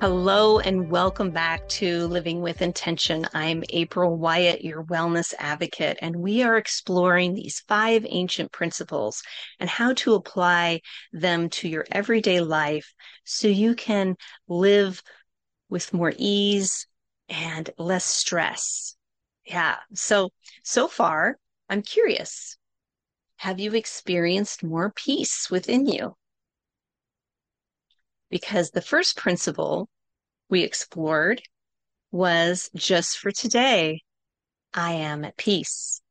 Hello and welcome back to Living with Intention. I'm April Wyatt, your wellness advocate, and we are exploring these 5 ancient principles and how to apply them to your everyday life so you can live with more ease and less stress. Yeah, so far, I'm curious. Have you experienced more peace within you? Because the first principle we explored was just for today, I am at peace.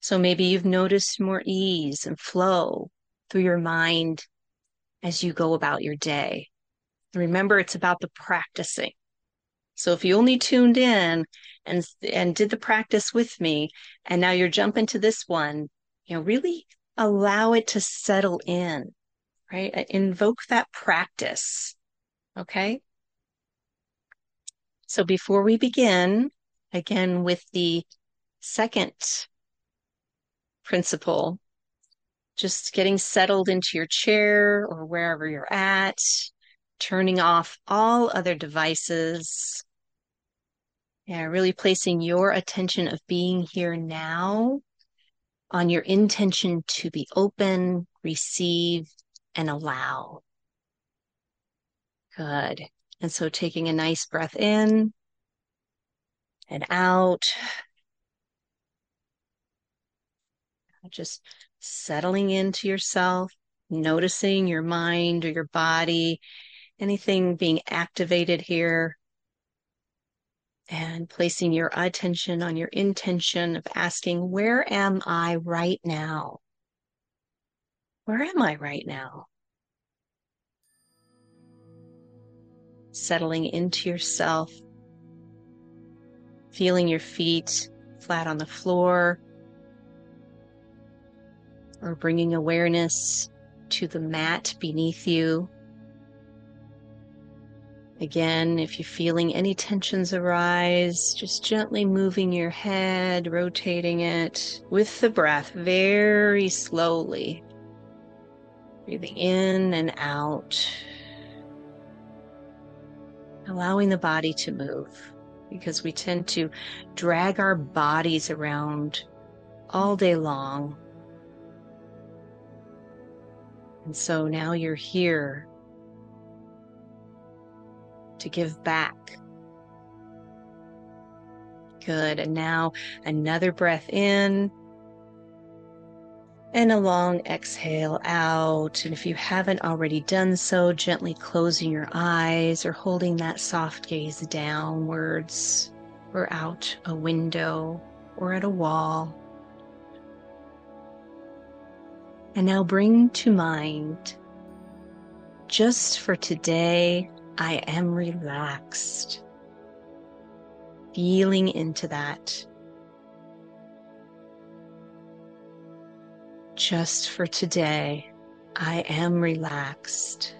So maybe you've noticed more ease and flow through your mind as you go about your day. Remember, it's about the practicing. So if you only tuned in and did the practice with me, and now you're jumping to this one, really allow it to settle in, right? Invoke that practice, okay? So before we begin, again, with the second principle, just getting settled into your chair or wherever you're at, turning off all other devices. Yeah, really placing your attention of being here now on your intention to be open, receive, and allow. Good. And so taking a nice breath in and out. Just settling into yourself, noticing your mind or your body, anything being activated here, and placing your attention on your intention of asking, where am I right now? Where am I right now? Settling into yourself, feeling your feet flat on the floor, or bringing awareness to the mat beneath you. Again, if you're feeling any tensions arise, just gently moving your head, rotating it with the breath very slowly. Breathing in and out, allowing the body to move, because we tend to drag our bodies around all day long. And so now you're here to give back. Good. And now another breath in. And a long exhale out. And if you haven't already done so, gently closing your eyes or holding that soft gaze downwards or out a window or at a wall. And now bring to mind, just for today, I am relaxed. Feeling into that. Just for today, I am relaxed.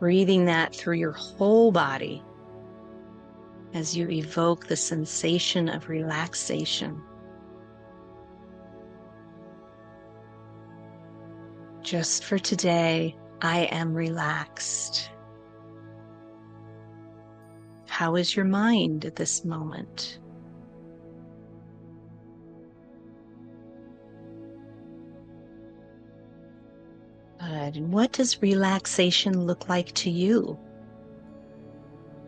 Breathing that through your whole body, as you evoke the sensation of relaxation. Just for today, I am relaxed. How is your mind at this moment? Good. And what does relaxation look like to you?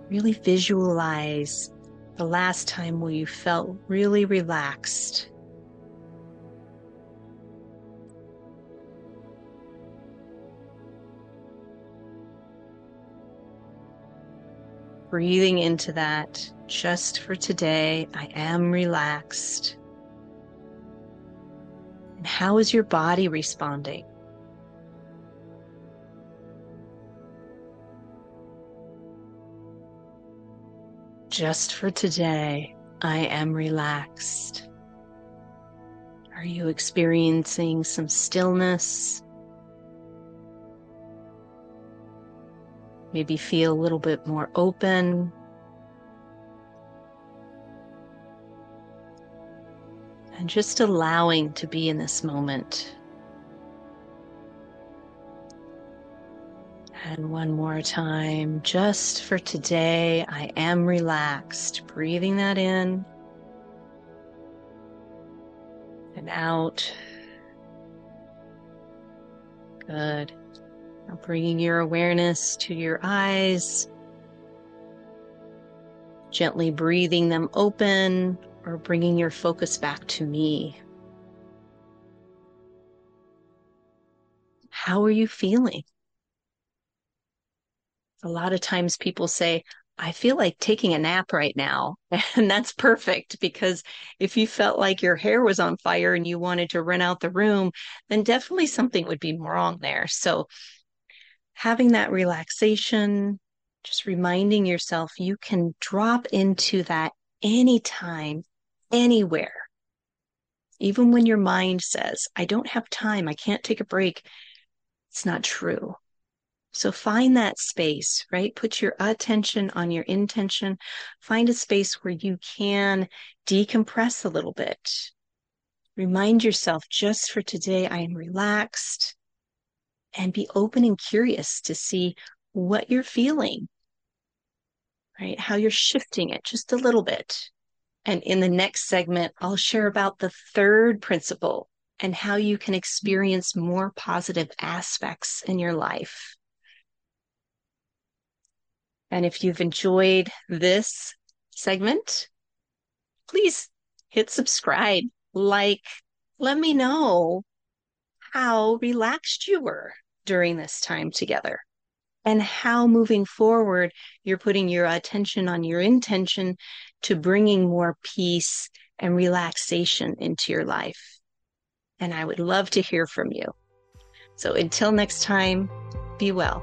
Really visualize the last time where you felt really relaxed. Breathing into that, just for today, I am relaxed. And how is your body responding? Just for today, I am relaxed. Are you experiencing some stillness? Maybe feel a little bit more open. And just allowing to be in this moment. And one more time, just for today, I am relaxed. Breathing that in and out. Good. Now bringing your awareness to your eyes, gently breathing them open or bringing your focus back to me. How are you feeling? A lot of times people say, I feel like taking a nap right now. And that's perfect, because if you felt like your hair was on fire and you wanted to run out the room, then definitely something would be wrong there. So having that relaxation, just reminding yourself you can drop into that anytime, anywhere. Even when your mind says, I don't have time, I can't take a break. It's not true. So find that space, right? Put your attention on your intention. Find a space where you can decompress a little bit. Remind yourself, just for today, I am relaxed. And be open and curious to see what you're feeling, right? How you're shifting it just a little bit. And in the next segment, I'll share about the third principle and how you can experience more positive aspects in your life. And if you've enjoyed this segment, please hit subscribe, like, let me know how relaxed you were during this time together and how moving forward you're putting your attention on your intention to bringing more peace and relaxation into your life. And I would love to hear from you. So until next time, be well.